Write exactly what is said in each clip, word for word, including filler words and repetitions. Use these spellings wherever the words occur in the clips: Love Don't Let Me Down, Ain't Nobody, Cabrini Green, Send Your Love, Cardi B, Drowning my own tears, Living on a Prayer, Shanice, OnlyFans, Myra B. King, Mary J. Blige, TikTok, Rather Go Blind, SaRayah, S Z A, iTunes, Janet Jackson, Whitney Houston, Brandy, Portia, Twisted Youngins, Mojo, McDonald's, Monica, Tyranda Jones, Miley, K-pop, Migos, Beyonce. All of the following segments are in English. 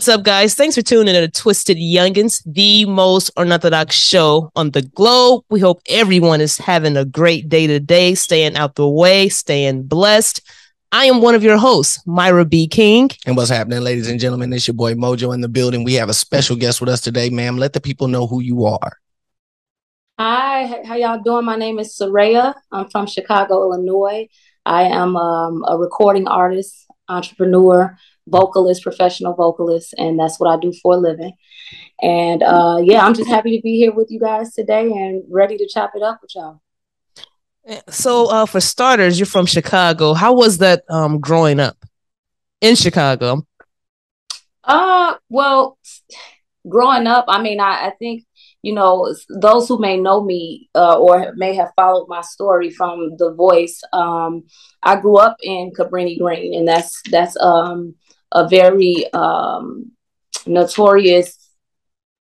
What's up, guys? Thanks for tuning in to Twisted Youngins, the most unorthodox show on the globe. We hope everyone is having a great day today, staying out the way, staying blessed. I am one of your hosts, Myra B. King. And what's happening, ladies and gentlemen? It's your boy Mojo in the building. We have a special guest with us today, ma'am. Let the people know who you are. Hi, how y'all doing? My name is SaRayah. I'm from Chicago, Illinois. I am um, a recording artist, entrepreneur, vocalist, professional vocalist, and that's what I do for a living. And uh, yeah, I'm just happy to be here with you guys today and ready to chop it up with y'all. So uh, for starters, you're from Chicago. How was that um, growing up in Chicago? Uh, well, growing up, I mean, I, I think, you know, those who may know me uh, or may have followed my story from The Voice, um, I grew up in Cabrini Green, and that's that's um, a very um, notorious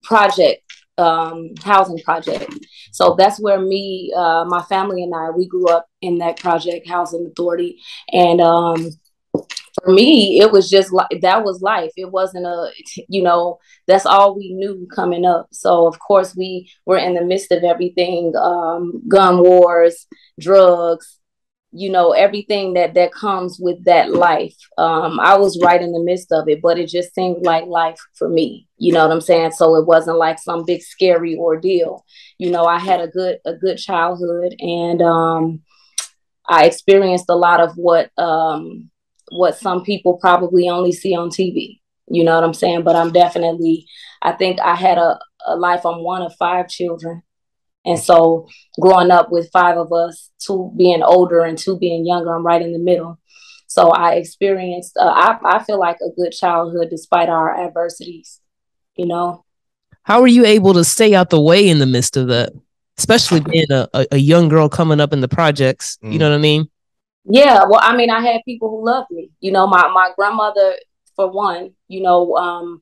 project. Um, housing project. So that's where me, uh, my family and I, we grew up in that project, Housing Authority. And um, for me, it was just like, that was life. It wasn't a, you know, that's all we knew coming up. So of course we were in the midst of everything, um, gun wars, drugs, you know, everything that, that comes with that life. Um, I was right in the midst of it, but it just seemed like life for me. You know what I'm saying? So it wasn't like some big scary ordeal. You know, I had a good a good childhood, and um, I experienced a lot of what um, what some people probably only see on T V. You know what I'm saying? But I'm definitely, I think I had a, a life. I'm one of five children. And so growing up with five of us, two being older and two being younger, I'm right in the middle. So I experienced, uh, I, I feel like a good childhood despite our adversities. You know, how were you able to stay out the way in the midst of that, especially being a, a, a young girl coming up in the projects? Mm. You know what I mean? Yeah, well, I mean, I had people who loved me. You know, my, my grandmother, for one, you know, um,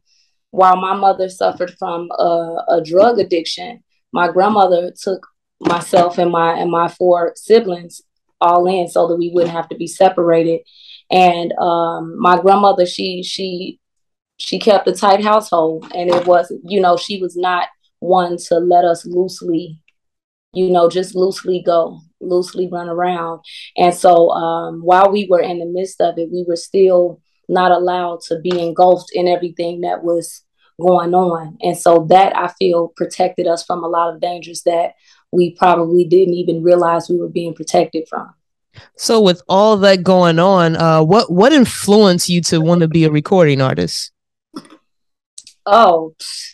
while my mother suffered from a, a drug addiction, my grandmother took myself and my and my four siblings all in so that we wouldn't have to be separated. And um, my grandmother, she she. She kept a tight household, and it was, you know, she was not one to let us loosely, you know, just loosely go, loosely run around. And so um, while we were in the midst of it, we were still not allowed to be engulfed in everything that was going on. And so that, I feel, protected us from a lot of dangers that we probably didn't even realize we were being protected from. So with all that going on, uh, what, what influenced you to want to be a recording artist? Oh,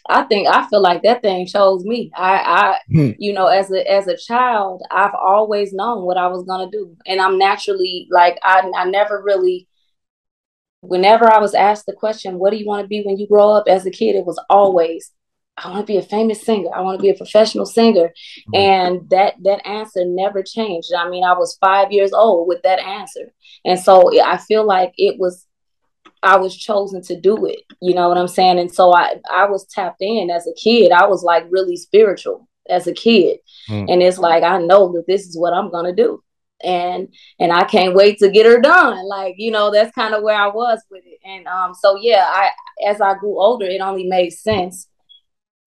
I think I feel like that thing chose me. I, I hmm. you know, as a as a child, I've always known what I was going to do. And I'm naturally like I, I never really. Whenever I was asked the question, what do you want to be when you grow up as a kid? It was always, I want to be a famous singer. I want to be a professional singer. Hmm. And that that answer never changed. I mean, I was five years old with that answer. And so I feel like it was. I was chosen to do it. You know what I'm saying? And so I, I was tapped in as a kid. I was like really spiritual as a kid. Mm. And it's like, I know that this is what I'm going to do. And, and I can't wait to get her done. Like, you know, that's kind of where I was with it. And um, so, yeah, I, as I grew older, it only made sense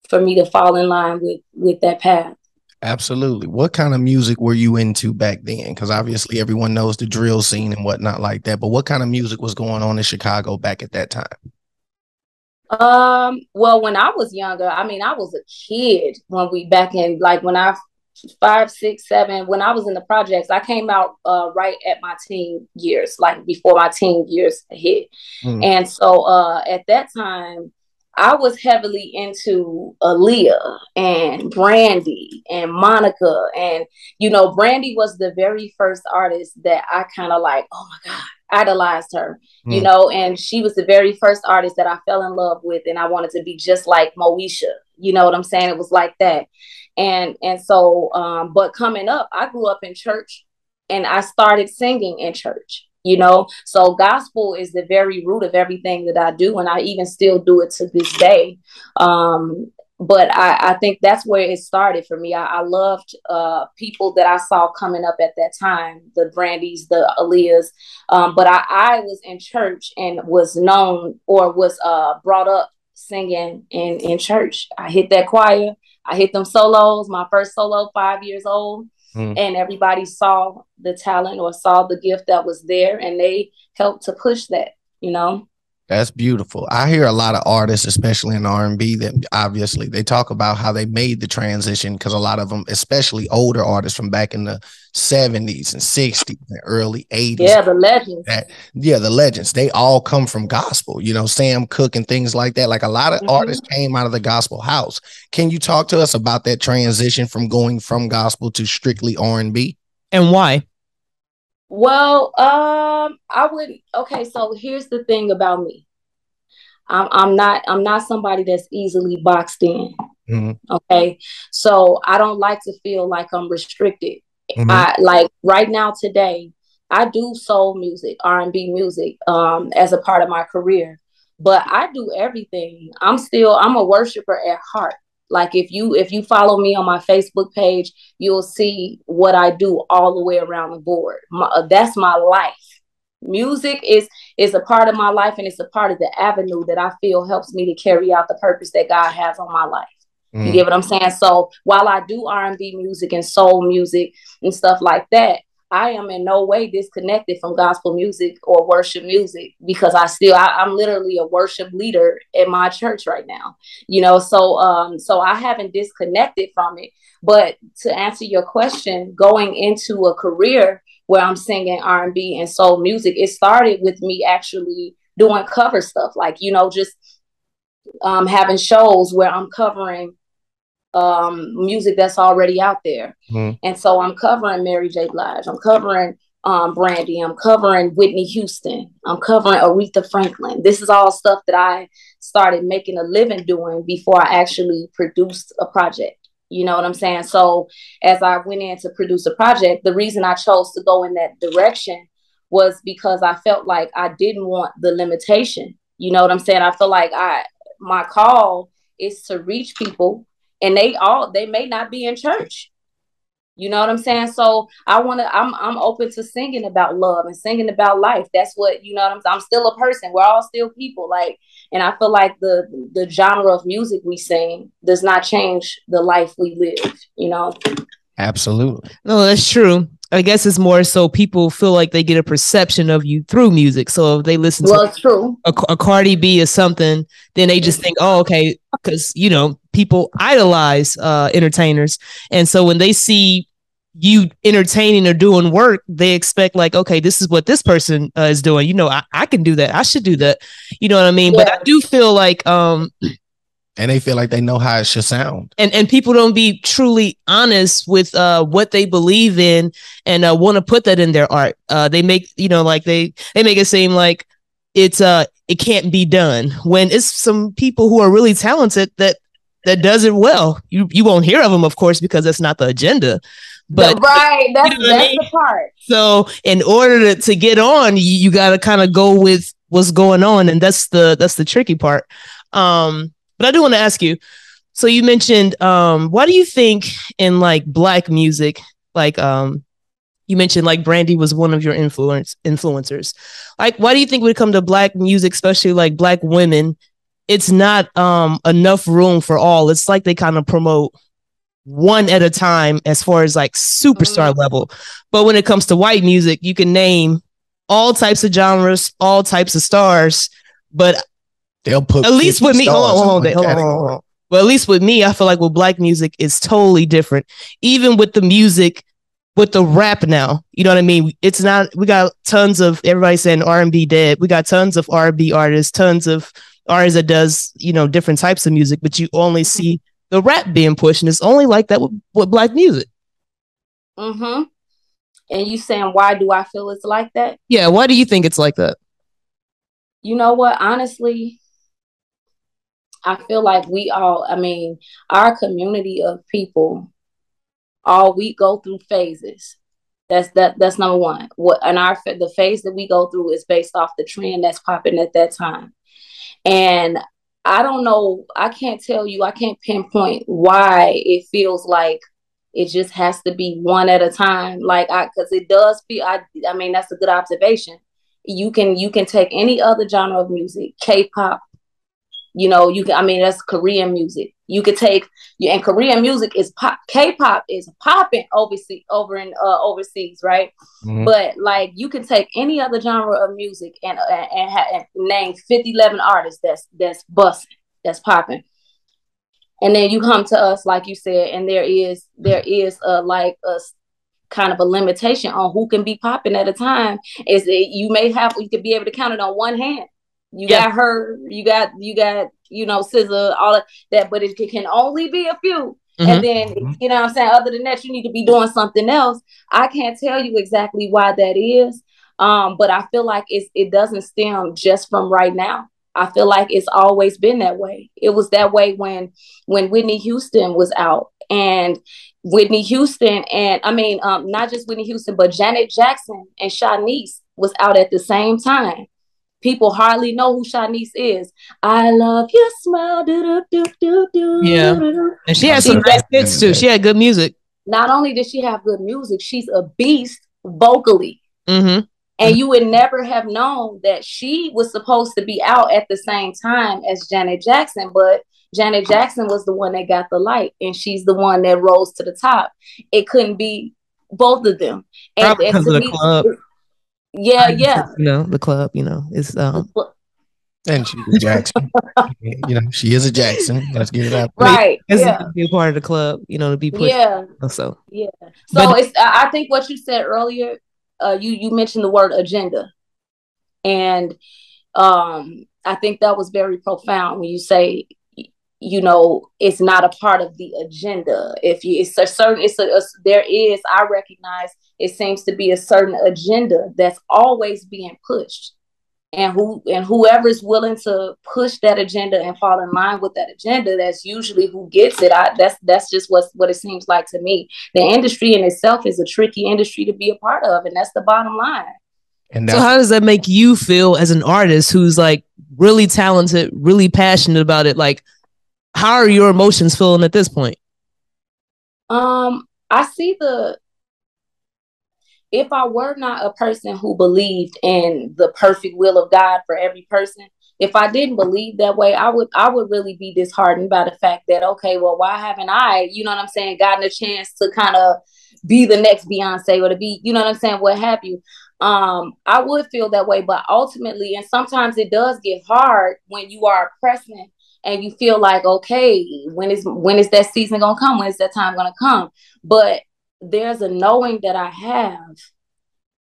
for me to fall in line with, with that path. Absolutely. What kind of music were you into back then? Because obviously everyone knows the drill scene and whatnot like that. But what kind of music was going on in Chicago back at that time? Um. Well, when I was younger, I mean, I was a kid when we back in like when I five, six, seven, when I was in the projects, I came out uh, right at my teen years, like before my teen years hit. Mm. And so uh, at that time, I was heavily into Aaliyah and Brandy and Monica. And, you know, Brandy was the very first artist that I kind of like, oh my God, idolized her, mm. you know, and she was the very first artist that I fell in love with. And I wanted to be just like Moesha. You know what I'm saying? It was like that. And, and so, um, but coming up, I grew up in church and I started singing in church. You know, so gospel is the very root of everything that I do. And I even still do it to this day. Um, But I, I think that's where it started for me. I, I loved uh, people that I saw coming up at that time, the Brandys, the Aaliyahs. Um, but I, I was in church and was known or was uh, brought up singing in, in church. I hit that choir. I hit them solos, my first solo, five years old. Mm. And everybody saw the talent or saw the gift that was there. And they helped to push that, you know. That's beautiful. I hear a lot of artists, especially in R and B, that obviously they talk about how they made the transition, because a lot of them, especially older artists from back in the seventies and sixties and early eighties. Yeah, the legends. That, yeah, the legends. They all come from gospel, you know, Sam Cooke and things like that. Like a lot of mm-hmm. artists came out of the gospel house. Can you talk to us about that transition from going from gospel to strictly R and B? And why? Well, um, I wouldn't. Okay, so here's the thing about me. I'm, I'm not. I'm not somebody that's easily boxed in. Mm-hmm. Okay, so I don't like to feel like I'm restricted. Mm-hmm. I like right now today. I do soul music, R and B music, um, as a part of my career. But I do everything. I'm still. I'm a worshiper at heart. Like if you if you follow me on my Facebook page, you'll see what I do all the way around the board. My, that's my life. Music is is a part of my life, and it's a part of the avenue that I feel helps me to carry out the purpose that God has on my life. Mm. You get what I'm saying? So while I do R and B music and soul music and stuff like that, I am in no way disconnected from gospel music or worship music, because I still, I, I'm literally a worship leader in my church right now, you know, so, um, so I haven't disconnected from it. But to answer your question, going into a career where I'm singing R and B and soul music, it started with me actually doing cover stuff. Like, you know, just, um, having shows where I'm covering Um, music that's already out there. Mm. And so I'm covering Mary J. Blige. I'm covering um, Brandy. I'm covering Whitney Houston. I'm covering Aretha Franklin. This is all stuff that I started making a living doing before I actually produced a project. You know what I'm saying? So as I went in to produce a project, the reason I chose to go in that direction was because I felt like I didn't want the limitation. You know what I'm saying? I feel like I my call is to reach people, and they all, they may not be in church. You know what I'm saying? So I want to, I'm, I'm open to singing about love and singing about life. That's what, you know what I'm saying? I'm still a person. We're all still people. Like, and I feel like the, the genre of music we sing does not change the life we live, you know? Absolutely. No, that's true. I guess it's more so people feel like they get a perception of you through music. So if they listen well, to it's true. A, a Cardi B or something, then they just think, oh, okay, because, you know, people idolize uh, entertainers. And so when they see you entertaining or doing work, they expect like, okay, this is what this person uh, is doing. You know, I, I can do that. I should do that. You know what I mean? Yeah. But I do feel like... um. And they feel like they know how it should sound. And and people don't be truly honest with uh, what they believe in and uh, want to put that in their art. Uh, they make, you know, like they they make it seem like it's uh it can't be done, when it's some people who are really talented that that does it well. You you won't hear of them, of course, because that's not the agenda. But right, that's, you know that's I mean? the part. So in order to, to get on, you, you got to kind of go with what's going on. And that's the that's the tricky part. Um. But I do want to ask you, so you mentioned, um, why do you think in like black music, like um, you mentioned like Brandy was one of your influence influencers. Like, why do you think when it comes to black music, especially like black women, it's not um, enough room for all? It's like they kind of promote one at a time as far as like superstar mm-hmm. level. But when it comes to white music, you can name all types of genres, all types of stars, but they'll put at least with me. Hold on, hold on, hold on, hold on. Well, at least with me, I feel like with black music, it's totally different. Even with the music, with the rap now, you know what I mean? It's not, we got tons of, everybody saying R and B dead. We got tons of R and B artists, tons of artists that does, you know, different types of music, but you only see the rap being pushed, and it's only like that with, with black music. Mm-hmm. And you saying, why do I feel it's like that? Yeah, why do you think it's like that? You know what, honestly... I feel like we all, I mean, our community of people, all we go through phases. That's that. That's number one. What and our the phase that we go through is based off the trend that's popping at that time. And I don't know. I can't tell you. I can't pinpoint why it feels like it just has to be one at a time. Like I, because it does feel. I, I mean, that's a good observation. You can you can take any other genre of music, K-pop. You know, you can. I mean, that's Korean music. You could take and Korean music is pop. K-pop is popping overseas, over in uh, overseas, right? Mm-hmm. But like, you can take any other genre of music and and, and, ha- and name fifty, eleven artists that's that's busting, that's popping, and then you come to us, like you said, and there is there is a like a kind of a limitation on who can be popping at a time. Is it you may have you could be able to count it on one hand. You yeah. got her, you got, you got, you know, S Z A, all of that, but it can only be a few. Mm-hmm. And then, mm-hmm. you know what I'm saying? Other than that, you need to be doing something else. I can't tell you exactly why that is. Um, but I feel like it's, it doesn't stem just from right now. I feel like it's always been that way. It was that way when, when Whitney Houston was out and Whitney Houston and I mean, um, not just Whitney Houston, but Janet Jackson and Shanice was out at the same time. People hardly know who Shanice is. I love your smile. Do, do, do, do, yeah. Do, and she had some nice hits too. She had good music. Not only did she have good music, she's a beast vocally. Mm-hmm. And you would never have known that she was supposed to be out at the same time as Janet Jackson, but Janet Jackson was the one that got the light and she's the one that rose to the top. It couldn't be both of them. And, and to the me, club. Yeah, yeah. You know, the club, you know, it's um and she's a Jackson. You know, she is a Jackson. Let's get it out. Right. It's yeah. to be a part of the club, you know, to be pushed. Yeah. So yeah. So but, it's I think what you said earlier, uh you, you mentioned the word agenda. And um I think that was very profound when you say, you know, it's not a part of the agenda. If you, it's a certain, it's a, a, there is, I recognize it seems to be a certain agenda that's always being pushed, and who, and whoever's willing to push that agenda and fall in line with that agenda, that's usually who gets it. I, that's, that's just what, what it seems like to me. The industry in itself is a tricky industry to be a part of. And that's the bottom line. And so how does that make you feel as an artist who's like really talented, really passionate about it? Like, how are your emotions feeling at this point? Um, I see the, if I were not a person who believed in the perfect will of God for every person, if I didn't believe that way, I would, I would really be disheartened by the fact that, okay, well, why haven't I, you know what I'm saying, gotten a chance to kind of be the next Beyonce or to be, you know what I'm saying, what have you. Um, I would feel that way, but ultimately, and sometimes it does get hard when you are pressing and you feel like, okay, when is when is that season gonna come? When is that time gonna come? But there's a knowing that I have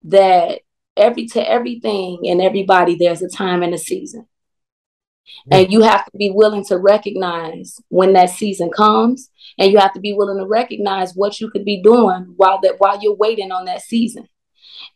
that every to everything and everybody, there's a time and a season. Mm-hmm. And you have to be willing to recognize when that season comes, and you have to be willing to recognize what you could be doing while that while you're waiting on that season.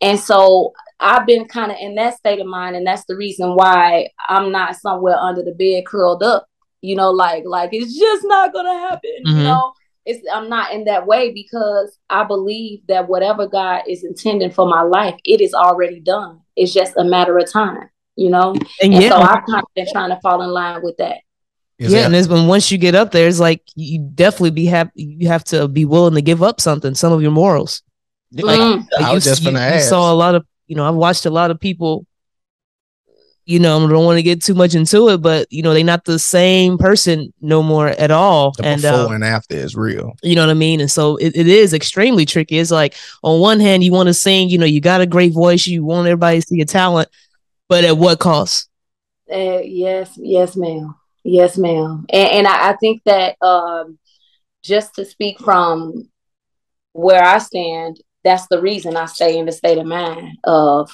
And so I've been kind of in that state of mind, and that's the reason why I'm not somewhere under the bed curled up, you know, like, like it's just not going to happen. Mm-hmm. You know, it's, I'm not in that way because I believe that whatever God is intending for my life, it is already done. It's just a matter of time, you know? And, and yeah. so I've kind of been trying to fall in line with that. Exactly. Yeah. And it's when, once you get up there, it's like, you definitely be happy. You have to be willing to give up something, some of your morals. Like, mm. I was you, just gonna you, ask. You saw a lot of, you know, I've watched a lot of people, you know, I don't want to get too much into it, but, you know, they're not the same person no more at all. The and before um, and after is real. You know what I mean? And so it, it is extremely tricky. It's like, on one hand, you want to sing, you know, you got a great voice, you want everybody to see your talent, but at what cost? Uh, yes, yes, ma'am. Yes, ma'am. And, and I, I think that um, just to speak from where I stand, that's the reason I stay in the state of mind of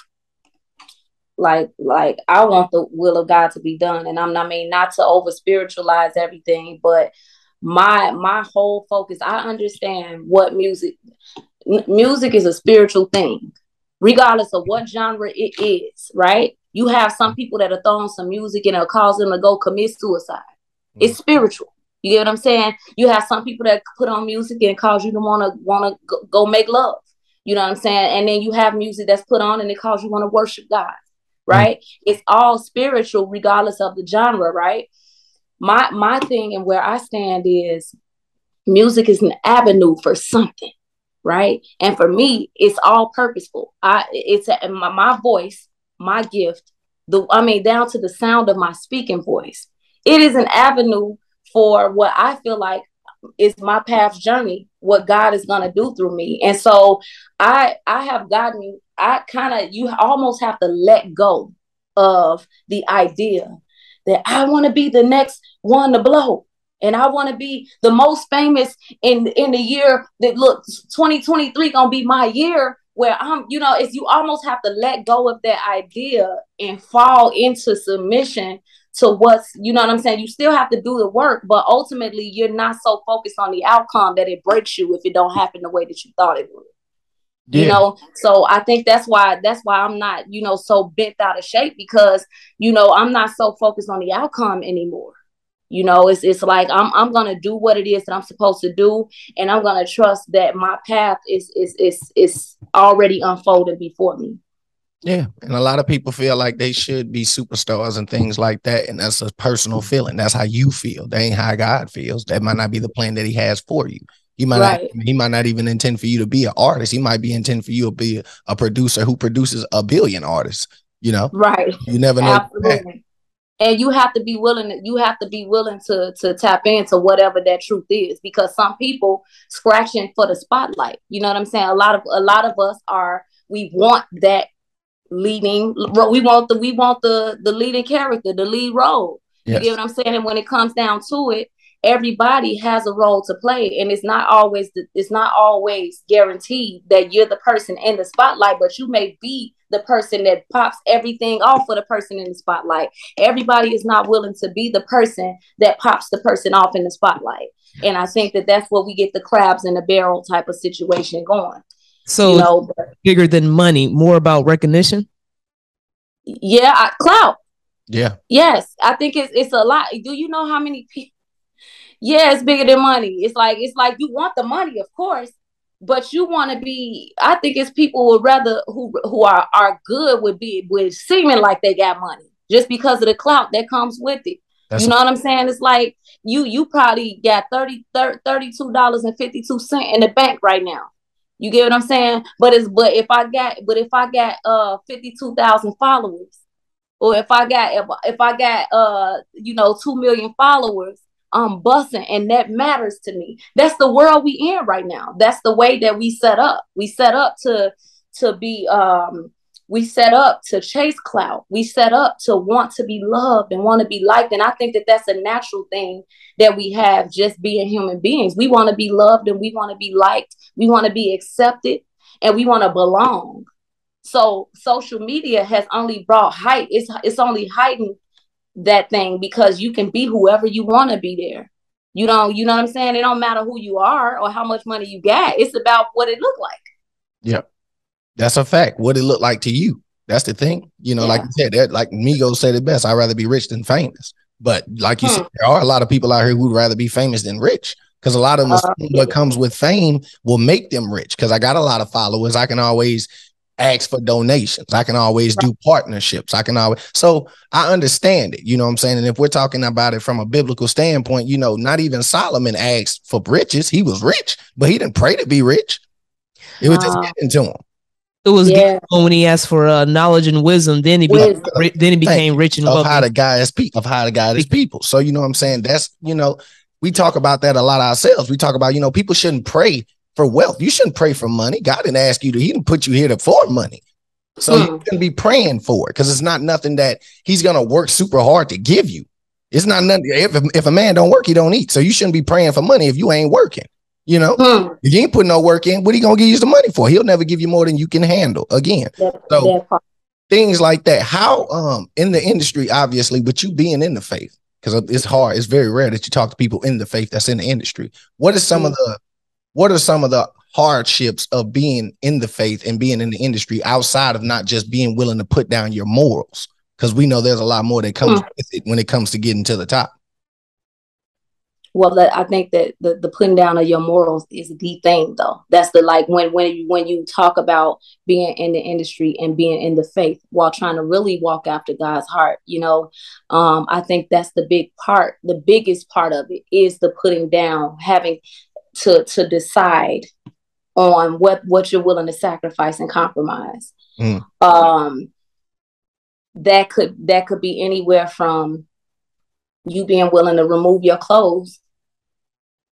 like, like I want the will of God to be done. And I'm I mean, not to over spiritualize everything, but my, my whole focus, I understand what music, n- music is a spiritual thing, regardless of what genre it is, right? You have some people that are throwing some music and it'll cause them to go commit suicide. Mm-hmm. It's spiritual. You get what I'm saying? You have some people that put on music and cause you to want to want to go, go make love. You know what I'm saying? And then you have music that's put on and it calls you want to worship God, right? Mm-hmm. It's all spiritual regardless of the genre, right? my my thing and where I stand is music is an avenue for something, right? And for me, it's all purposeful. I it's a, my, my voice, my gift, the I mean, down to the sound of my speaking voice. It is an avenue for what I feel like is my path journey, what God is going to do through me. And so I I have gotten, I kind of, you almost have to let go of the idea that I want to be the next one to blow. And I want to be the most famous in, in the year that, look, twenty twenty-three going to be my year where I'm, you know, it's, you almost have to let go of that idea and fall into submission to what's, you know what I'm saying? You still have to do the work, but ultimately you're not so focused on the outcome that it breaks you if it don't happen the way that you thought it would. Yeah. You know, so I think that's why, that's why I'm not, you know, so bent out of shape, because, you know, I'm not so focused on the outcome anymore. You know, it's it's like I'm I'm gonna do what it is that I'm supposed to do, and I'm gonna trust that my path is is is is already unfolded before me. Yeah. And a lot of people feel like they should be superstars and things like that. And that's a personal feeling. That's how you feel. That ain't how God feels. That might not be the plan that he has for you. You might right. not, he might not even intend for you to be an artist. He might be intending for you to be a, a producer who produces a billion artists, you know? Right. You never know. Absolutely. And you have to be willing to, you have to be willing to, to tap into whatever that truth is, because some people scratching for the spotlight. You know what I'm saying? A lot of, a lot of us are, we want that leading, we want the we want the the leading character, the lead role. Yes. You get what I'm saying? And when it comes down to it, everybody has a role to play, and it's not always the, it's not always guaranteed that you're the person in the spotlight, but you may be the person that pops everything off for the person in the spotlight. Everybody is not willing to be the person that pops the person off in the spotlight, and I think that that's where we get the crabs in the barrel type of situation going. So, you know, but, bigger than money, more about recognition. Yeah, I, clout. Yeah. Yes, I think it's it's a lot. Do you know how many people? Yeah, it's bigger than money. It's like it's like you want the money, of course, but you want to be. I think it's people would rather who who are are good would be with seeming like they got money just because of the clout that comes with it. That's you know what I'm saying? It's like you you probably got thirty-two dollars and fifty-two cents in the bank right now. You get what I'm saying? But it's but if I got but if I got uh fifty-two thousand followers, or if I got if, if I got uh you know two million followers, I'm bussing, and that matters to me. That's the world we in right now. That's the way that we set up. We set up to to be um we set up to chase clout. We set up to want to be loved and want to be liked. And I think that that's a natural thing that we have just being human beings. We want to be loved and we want to be liked. We want to be accepted and we want to belong. So social media has only brought height. It's, it's only heightened that thing, because you can be whoever you want to be there. You don't, you know what I'm saying? It don't matter who you are or how much money you got. It's about what it looked like. Yeah. That's a fact. What it looked like to you. That's the thing. You know, yeah. like you said, like Migos said it best. I'd rather be rich than famous. But like you hmm. said, there are a lot of people out here who'd rather be famous than rich, because a lot of them, uh, yeah. what comes with fame will make them rich. Because I got a lot of followers. I can always ask for donations. I can always right. do partnerships. I can always. So I understand it. You know what I'm saying? And if we're talking about it from a biblical standpoint, you know, not even Solomon asked for riches. He was rich, but he didn't pray to be rich. It was uh, just getting to him. It was yeah. when he asked for uh, knowledge and wisdom, then he became, then he became rich and wealthy. Of how to guide his people. Of how to guide his people. So you know what I'm saying? That's, you know, we talk about that a lot ourselves. We talk about, you know, people shouldn't pray for wealth. You shouldn't pray for money. God didn't ask you to. He didn't put you here to for money. So hmm. you shouldn't be praying for it, because it's not nothing that he's gonna work super hard to give you. It's not nothing. If if a man don't work, he don't eat. So you shouldn't be praying for money if you ain't working. You know, hmm. if you ain't putting no work in, what are you going to give you the money for? He'll never give you more than you can handle again. That, so that things like that. How um in the industry, obviously, with you being in the faith, because it's hard. It's very rare that you talk to people in the faith that's in the industry. What is some hmm. of the what are some of the hardships of being in the faith and being in the industry, outside of not just being willing to put down your morals? Because we know there's a lot more that comes hmm. with it when it comes to getting to the top. Well, that, I think that the, the putting down of your morals is the thing, though. That's the, like, when when you, when you talk about being in the industry and being in the faith while trying to really walk after God's heart, you know, um, I think that's the big part. The biggest part of it is the putting down, having to to decide on what, what you're willing to sacrifice and compromise. Mm. Um, that could that could be anywhere from you being willing to remove your clothes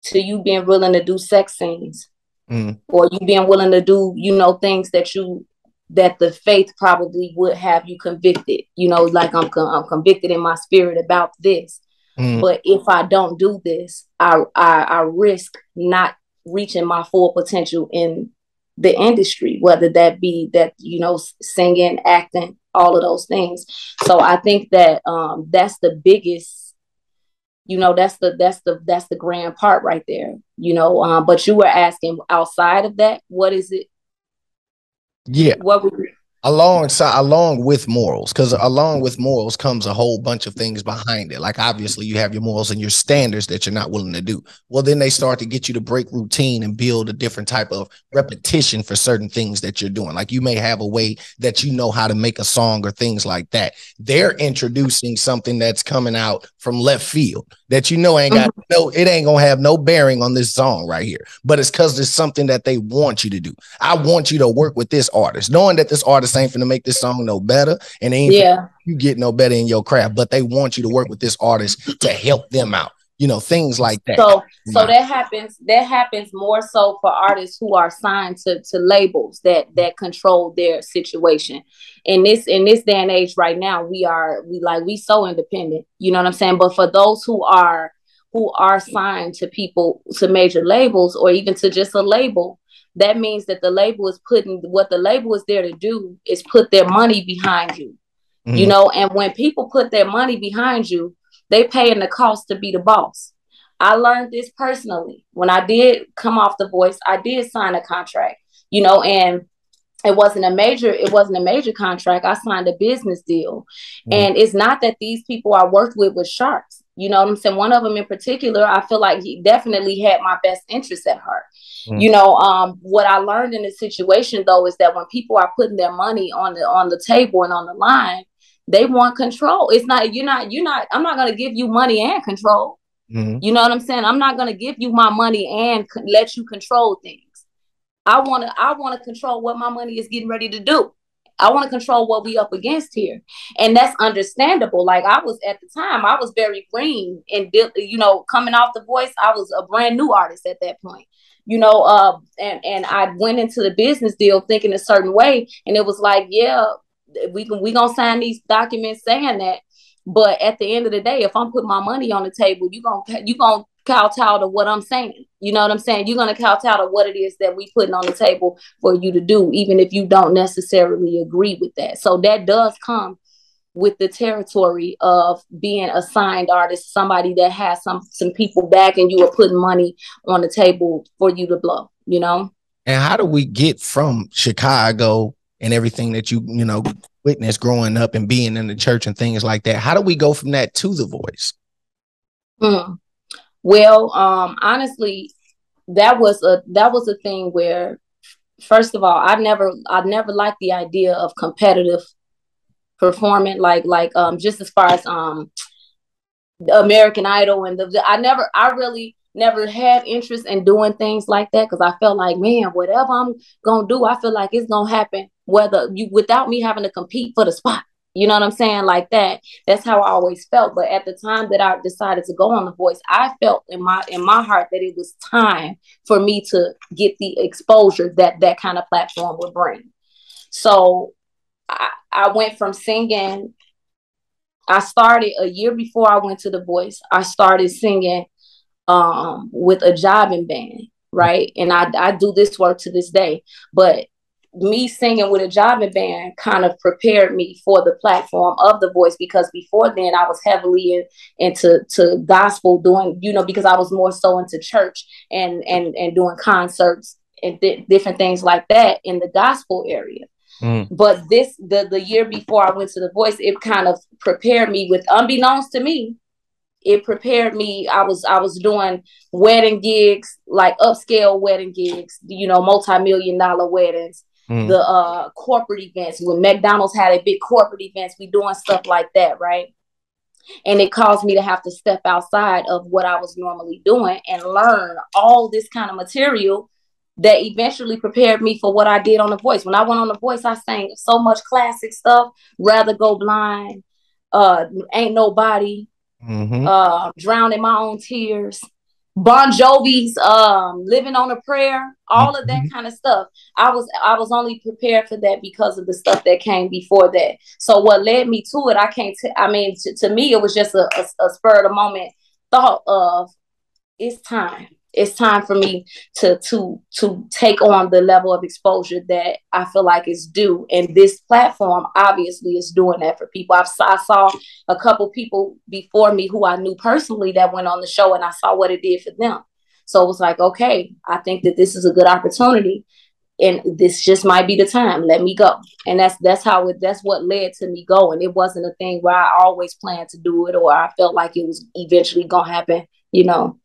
to you being willing to do sex scenes, mm. or you being willing to do, you know, things that you, that the faith probably would have you convicted, you know, like I'm, I'm convicted in my spirit about this. Mm. But if I don't do this, I, I, I risk not reaching my full potential in the industry, whether that be that, you know, singing, acting, all of those things. So I think that um, that's the biggest, you know, that's the, that's the, that's the grand part right there, you know, um, but you were asking outside of that, what is it? Yeah. What would you- Alongside, along with morals, because along with morals comes a whole bunch of things behind it. Like, obviously, you have your morals and your standards that you're not willing to do. Well, then they start to get you to break routine and build a different type of repetition for certain things that you're doing. Like, you may have a way that you know how to make a song or things like that. They're introducing something that's coming out from left field that, you know, ain't got no, it ain't going to have no bearing on this song right here. But it's because there's something that they want you to do. I want you to work with this artist, knowing that this artist ain't finna make this song no better, and ain't yeah. you get no better in your craft, but they want you to work with this artist to help them out, you know, things like that. So, so yeah. that happens. That happens more so for artists who are signed to to labels that that control their situation. In this in this day and age, right now, we are we like we so independent, you know what I'm saying. But for those who are who are signed to people, to major labels, or even to just a label. That means that the label is putting, what the label is there to do is put their money behind you, mm-hmm. you know, and when people put their money behind you, they paying the cost to be the boss. I learned this personally. When I did come off The Voice, I did sign a contract, you know, and it wasn't a major, it wasn't a major contract. I signed a business deal. Mm-hmm. And it's not that these people I worked with were sharks. You know what I'm saying? One of them in particular, I feel like he definitely had my best interests at heart. Mm. You know, um, what I learned in this situation, though, is that when people are putting their money on the on the table and on the line, they want control. It's not you're not you're not I'm not going to give you money and control. Mm-hmm. You know what I'm saying? I'm not going to give you my money and co- let you control things. I want to I want to control what my money is getting ready to do. I want to control what we up against here. And that's understandable. Like, I was at the time, I was very green and, you know, coming off The Voice, I was a brand new artist at that point, you know, uh, and, and I went into the business deal thinking a certain way. And it was like, yeah, we can, we gonna sign these documents saying that. But at the end of the day, if I'm putting my money on the table, you gonna, you gonna kowtow to what I'm saying. You know what I'm saying? You're going to kowtow to what it is that we putting on the table for you to do, even if you don't necessarily agree with that. So that does come with the territory of being a signed artist, somebody that has some, some people backing you or putting money on the table for you to blow, you know? And how do we get from Chicago and everything that you, you know, witnessed growing up and being in the church and things like that? How do we go from that to The Voice? Hmm. Well, um, honestly, that was a that was a thing where, first of all, I never I never liked the idea of competitive performing, like like um, just as far as um, American Idol and the I never I really never had interest in doing things like that, because I felt like, man, whatever I'm gonna do, I feel like it's gonna happen whether you without me having to compete for the spot. You know what I'm saying? Like that. That's how I always felt. But at the time that I decided to go on The Voice, I felt in my in my heart that it was time for me to get the exposure that that kind of platform would bring. So I, I went from singing. I started a year before I went to The Voice. I started singing um, with a jobbing band, right? And I, I do this work to this day. But me singing with a jobbing band kind of prepared me for the platform of The Voice, because before then I was heavily in, into to gospel doing, you know, because I was more so into church and and and doing concerts and th- different things like that in the gospel area. Mm. But this the the year before I went to The Voice, it kind of prepared me with, unbeknownst to me, it prepared me. I was I was doing wedding gigs, like upscale wedding gigs, you know, multi-million dollar weddings, mm. the uh, corporate events. When McDonald's had a big corporate events, we doing stuff like that, right? And it caused me to have to step outside of what I was normally doing and learn all this kind of material that eventually prepared me for what I did on The Voice. When I went on The Voice, I sang so much classic stuff, Rather Go Blind, uh, Ain't Nobody, Mm-hmm. Uh, Drowning My Own Tears, Bon Jovi's um, Living on a Prayer, all mm-hmm. of that kind of stuff. I was I was only prepared for that because of the stuff that came before that. So what led me to it, I can't t- I mean t- to me it was just a, a, a spur of the moment thought of, it's time it's time for me to to to take on the level of exposure that I feel like is due. And this platform obviously is doing that for people. I've, I saw a couple people before me who I knew personally that went on the show, and I saw what it did for them. So it was like, okay, I think that this is a good opportunity, and this just might be the time. Let me go. And that's that's how it, that's what led to me going. It wasn't a thing where I always planned to do it, or I felt like it was eventually going to happen, you know.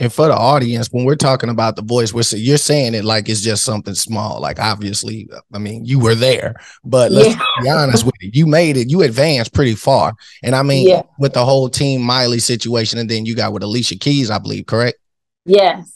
And for the audience, when we're talking about The Voice, we're so you're saying it like it's just something small. Like, obviously, I mean, you were there, but let's yeah. be honest with you. You made it. You advanced pretty far. And I mean, yeah. with the whole Team Miley situation, and then you got with Alicia Keys, I believe, correct? Yes.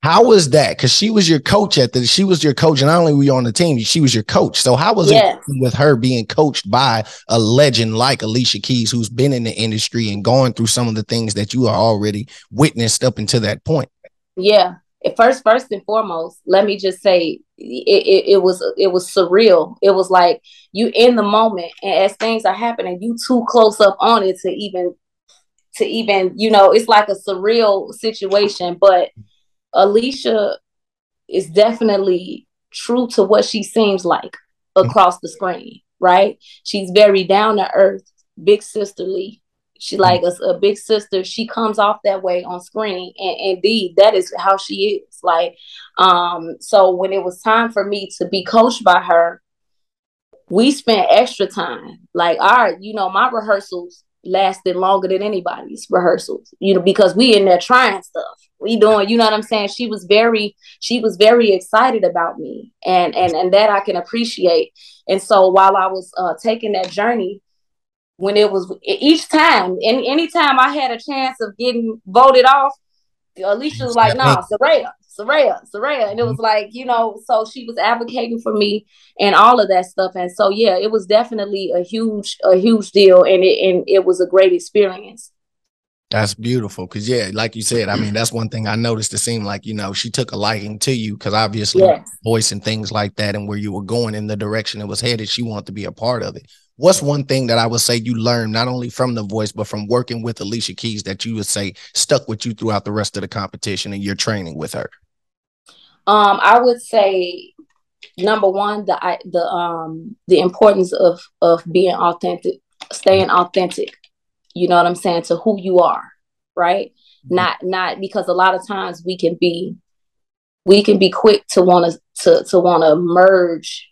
How was that? Because she was your coach at the. She was your coach, and not only were you on the team, she was your coach. So how was yes. it with her being coached by a legend like Alicia Keys, who's been in the industry and going through some of the things that you are already witnessed up until that point? Yeah, first, first and foremost, let me just say it, it, it was it was surreal. It was like you in the moment, and as things are happening, you too close up on it to even to even you know. It's like a surreal situation, but Alicia is definitely true to what she seems like across the screen, right? She's very down to earth, big sisterly. She like a, a big sister. She comes off that way on screen, and indeed, that is how she is. Like, um, so when it was time for me to be coached by her, we spent extra time. Like, all right, you know, my rehearsals lasted longer than anybody's rehearsals, you know, because we in there trying stuff. We doing, you know what I'm saying? She was very, she was very excited about me, and and and that I can appreciate. And so while I was uh, taking that journey, when it was each time, and any time I had a chance of getting voted off, Alicia was like, "Nah, SaRayah, SaRayah, SaRayah," and it was like, you know, so she was advocating for me and all of that stuff. And so yeah, it was definitely a huge, a huge deal, and it and it was a great experience. That's beautiful. Because, yeah, like you said, I mean, that's one thing I noticed. It seemed like, you know, she took a liking to you because obviously yes. voice and things like that, and where you were going in the direction it was headed, she wanted to be a part of it. What's one thing that I would say you learned not only from The Voice, but from working with Alicia Keys that you would say stuck with you throughout the rest of the competition and your training with her? Um, I would say, number one, the I, the um the importance of of being authentic, staying authentic. You know what I'm saying? To who you are, right? Not, not because a lot of times we can be, we can be quick to want to, to want to merge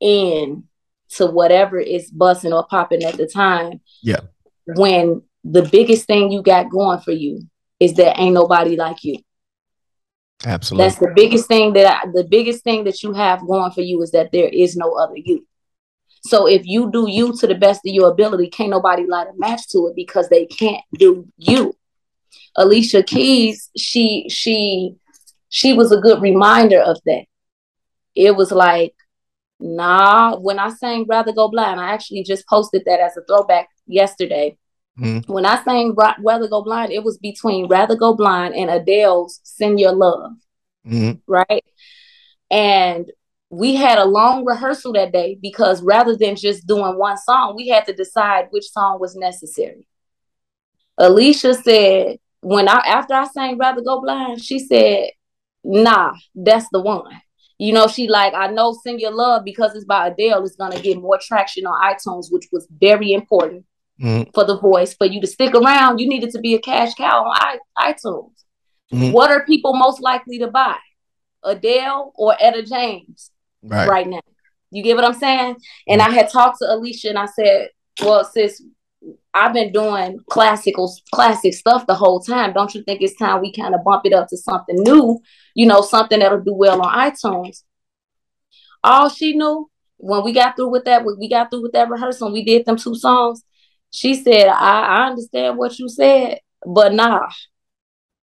in to whatever is busting or popping at the time. Yeah. When the biggest thing you got going for you is that ain't nobody like you. Absolutely. That's the biggest thing that I, the biggest thing that you have going for you is that there is no other you. So if you do you to the best of your ability, can't nobody light a match to it because they can't do you. Alicia Keys, she she she was a good reminder of that. It was like, nah, when I sang Rather Go Blind, I actually just posted that as a throwback yesterday. Mm-hmm. When I sang Rather Go Blind, it was between Rather Go Blind and Adele's Send Your Love. Mm-hmm. Right? And we had a long rehearsal that day because rather than just doing one song, we had to decide which song was necessary. Alicia said, when I, after I sang Rather Go Blind, she said, nah, that's the one. You know, she like, I know Send Your Love because it's by Adele is going to get more traction on iTunes, which was very important mm-hmm. for The Voice. For you to stick around, you needed to be a cash cow on I- iTunes. Mm-hmm. What are people most likely to buy? Adele or Etta James? Right. right now. You get what I'm saying? And I had talked to Alicia and I said, well, sis, I've been doing classical, classic stuff the whole time. Don't you think it's time we kind of bump it up to something new? You know, something that'll do well on iTunes. All she knew when we got through with that, when we got through with that rehearsal, and we did them two songs, she said, I, I understand what you said, but nah,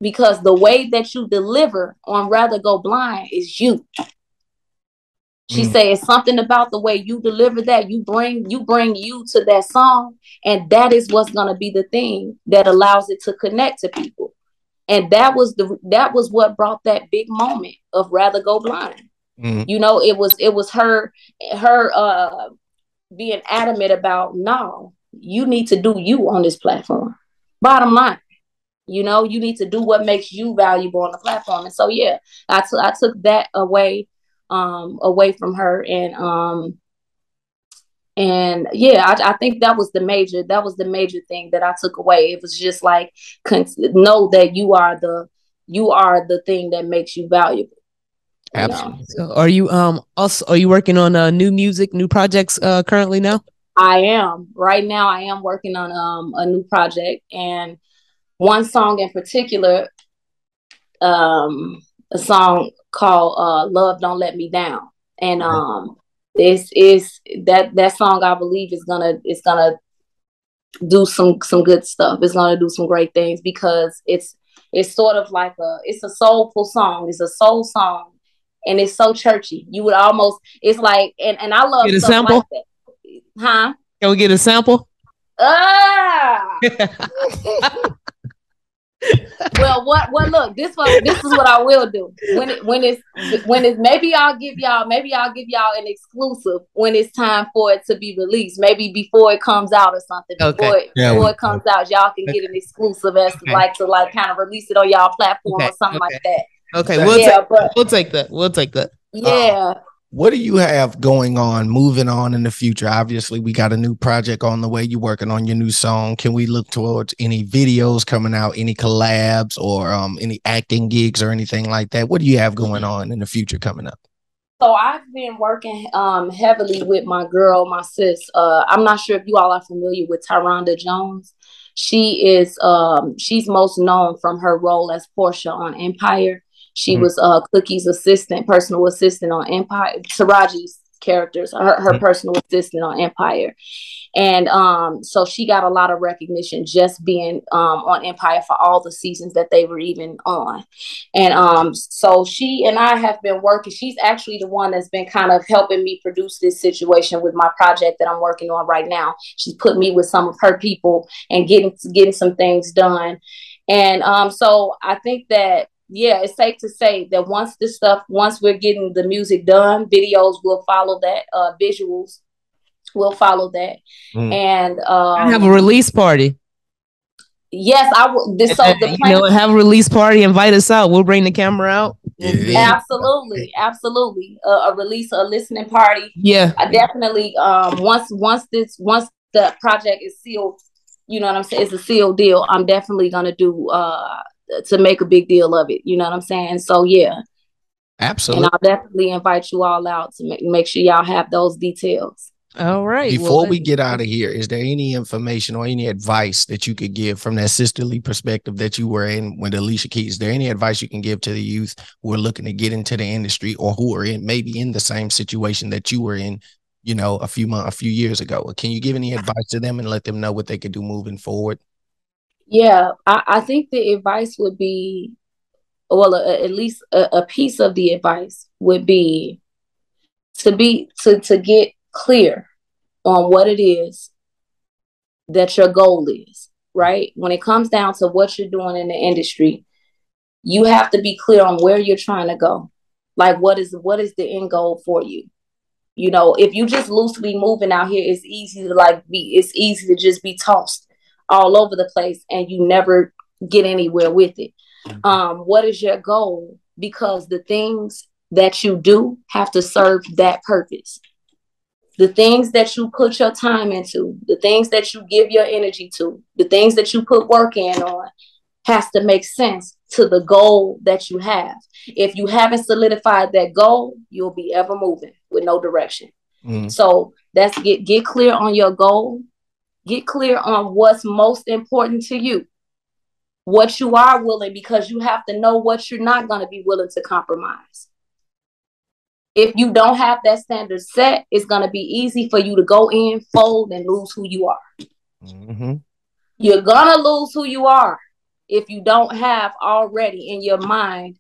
because the way that you deliver on Rather Go Blind is you. She mm. said something about the way you deliver that, you bring you bring you to that song, and that is what's going to be the thing that allows it to connect to people. And that was the that was what brought that big moment of Rather Go Blind. Mm. You know, it was it was her her uh, being adamant about, no, you need to do you on this platform. Bottom line, you know, you need to do what makes you valuable on the platform. And so, yeah, I, t- I took that away. um away from her, and um and yeah I, I think that was the major that was the major thing that I took away. It was just like, con- know that you are the you are the thing that makes you valuable. Absolutely. You know? So are you um also are you working on uh new music, new projects uh currently now? I am right now I am working on um a new project, and one song in particular, um a song called uh, Love Don't Let Me Down. And um, it's, it's, that that song, I believe, is gonna it's gonna do some some good stuff. It's gonna do some great things, because it's it's sort of like a it's a soulful song. It's a soul song, and it's so churchy. You would almost it's like and, and I love get a stuff sample? Like that. Huh? Can we get a sample? Ah! Well, what, what? Look, this was, this is what I will do when it, when it's when it's maybe I'll give y'all maybe I'll give y'all an exclusive when it's time for it to be released. Maybe before it comes out or something. Before okay. it, yeah, before we, it comes okay. out, y'all can okay. get an exclusive as okay. to like to like kind of release it on y'all platform okay. or something okay. like that. Okay, we'll yeah, take, but, we'll take that. We'll take that. Yeah. Um, what do you have going on, moving on in the future? Obviously, we got a new project on the way. You're working on your new song. Can we look towards any videos coming out, any collabs, or um, any acting gigs or anything like that? What do you have going on in the future coming up? So I've been working um, heavily with my girl, my sis. Uh, I'm not sure if you all are familiar with Tyranda Jones. She is um, she's most known from her role as Portia on Empire. She mm-hmm. was uh, Cookie's assistant, personal assistant on Empire. Taraji's characters, her, her mm-hmm. personal assistant on Empire. And um, so she got a lot of recognition just being um, on Empire for all the seasons that they were even on. And um, so she and I have been working. She's actually the one that's been kind of helping me produce this situation with my project that I'm working on right now. She's put me with some of her people and getting, getting some things done. And um, so I think that, yeah, it's safe to say that once this stuff, once we're getting the music done, videos will follow that. Uh, visuals will follow that. Mm. And um, have a release party. Yes, I will. This, so the you plan- know, have a release party. Invite us out. We'll bring the camera out. Yeah. Absolutely, absolutely. Uh, a release, a listening party. Yeah, I definitely. Um, once, once this, once the project is sealed, you know what I'm saying? It's a sealed deal. I'm definitely gonna do. Uh, to make a big deal of it. You know what I'm saying? So, yeah. Absolutely. And I'll definitely invite you all out to make, make sure y'all have those details. All right. Before well, we get out of here, is there any information or any advice that you could give from that sisterly perspective that you were in with Alicia Keys? Is there any advice you can give to the youth who are looking to get into the industry, or who are in maybe in the same situation that you were in, you know, a few months, a few years ago? Can you give any advice to them and let them know what they could do moving forward? Yeah, I, I think the advice would be, well, a, at least a, a piece of the advice would be to be to, to get clear on what it is that your goal is, right? When it comes down to what you're doing in the industry, you have to be clear on where you're trying to go. Like, what is what is the end goal for you? You know, if you just loosely moving out here, it's easy to like be, it's easy to just be tossed all over the place, and you never get anywhere with it. Um, what is your goal? Because the things that you do have to serve that purpose. The things that you put your time into, the things that you give your energy to, the things that you put work in on has to make sense to the goal that you have. If you haven't solidified that goal, you'll be ever moving with no direction. Mm. So that's get, get clear on your goal. Get clear on what's most important to you, what you are willing, because you have to know what you're not going to be willing to compromise. If you don't have that standard set, it's going to be easy for you to go in, fold, and lose who you are. Mm-hmm. You're going to lose who you are if you don't have already in your mind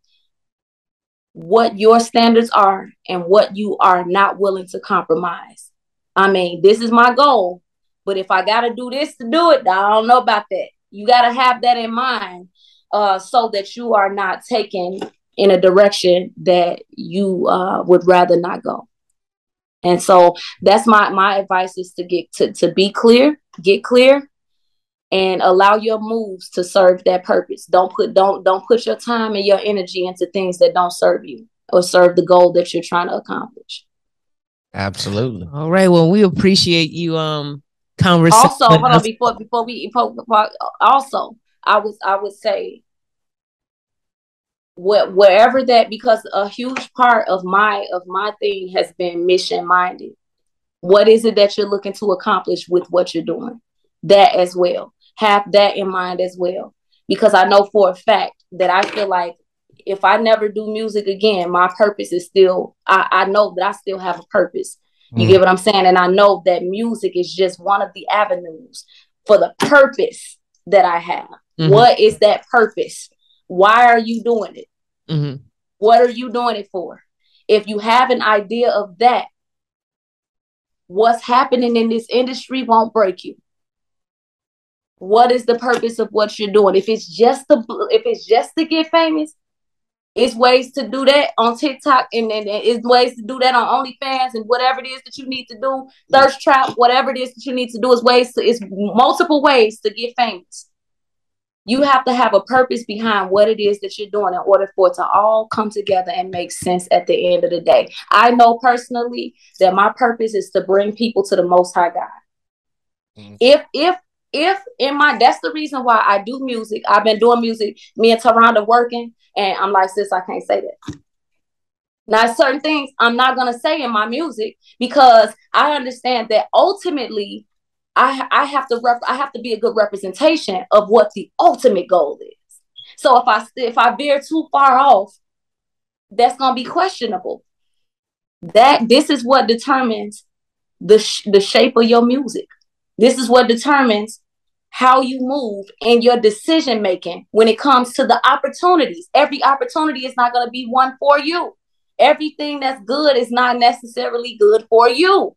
what your standards are and what you are not willing to compromise. I mean, this is my goal, but if I got to do this to do it, I don't know about that. You got to have that in mind uh, so that you are not taken in a direction that you uh, would rather not go. And so that's my, my advice is to get to, to be clear, get clear, and allow your moves to serve that purpose. Don't put don't don't put your time and your energy into things that don't serve you or serve the goal that you're trying to accomplish. Absolutely. All right. Well, we appreciate you. Um, conversation. Also, hold on, before before we also, I was I would say, wh- wherever that, because a huge part of my of my thing has been mission minded. What is it that you're looking to accomplish with what you're doing? That as well. Have that in mind as well, because I know for a fact that I feel like if I never do music again, my purpose is still, I, I know that I still have a purpose. You mm. get what I'm saying? And I know that music is just one of the avenues for the purpose that I have. Mm-hmm. What is that purpose? Why are you doing it? Mm-hmm. What are you doing it for? If you have an idea of that, what's happening in this industry won't break you. What is the purpose of what you're doing? If it's just to, if it's just to get famous, it's ways to do that on TikTok, and then it's ways to do that on OnlyFans, and whatever it is that you need to do, thirst trap, whatever it is that you need to do, is ways to, it's multiple ways to get famous. You have to have a purpose behind what it is that you're doing in order for it to all come together and make sense at the end of the day. I know personally that my purpose is to bring people to the Most High God. Mm-hmm. If, if, If in my, that's the reason why I do music. I've been doing music, me and Taronda working, and I'm like, sis, I can't say that. Now, certain things I'm not going to say in my music, because I understand that ultimately I, I have to rep, I have to be a good representation of what the ultimate goal is. So if I, if I veer too far off, that's going to be questionable. That, this is what determines the sh- the shape of your music. This is what determines how you move and your decision making when it comes to the opportunities. Every opportunity is not going to be one for you. Everything that's good is not necessarily good for you.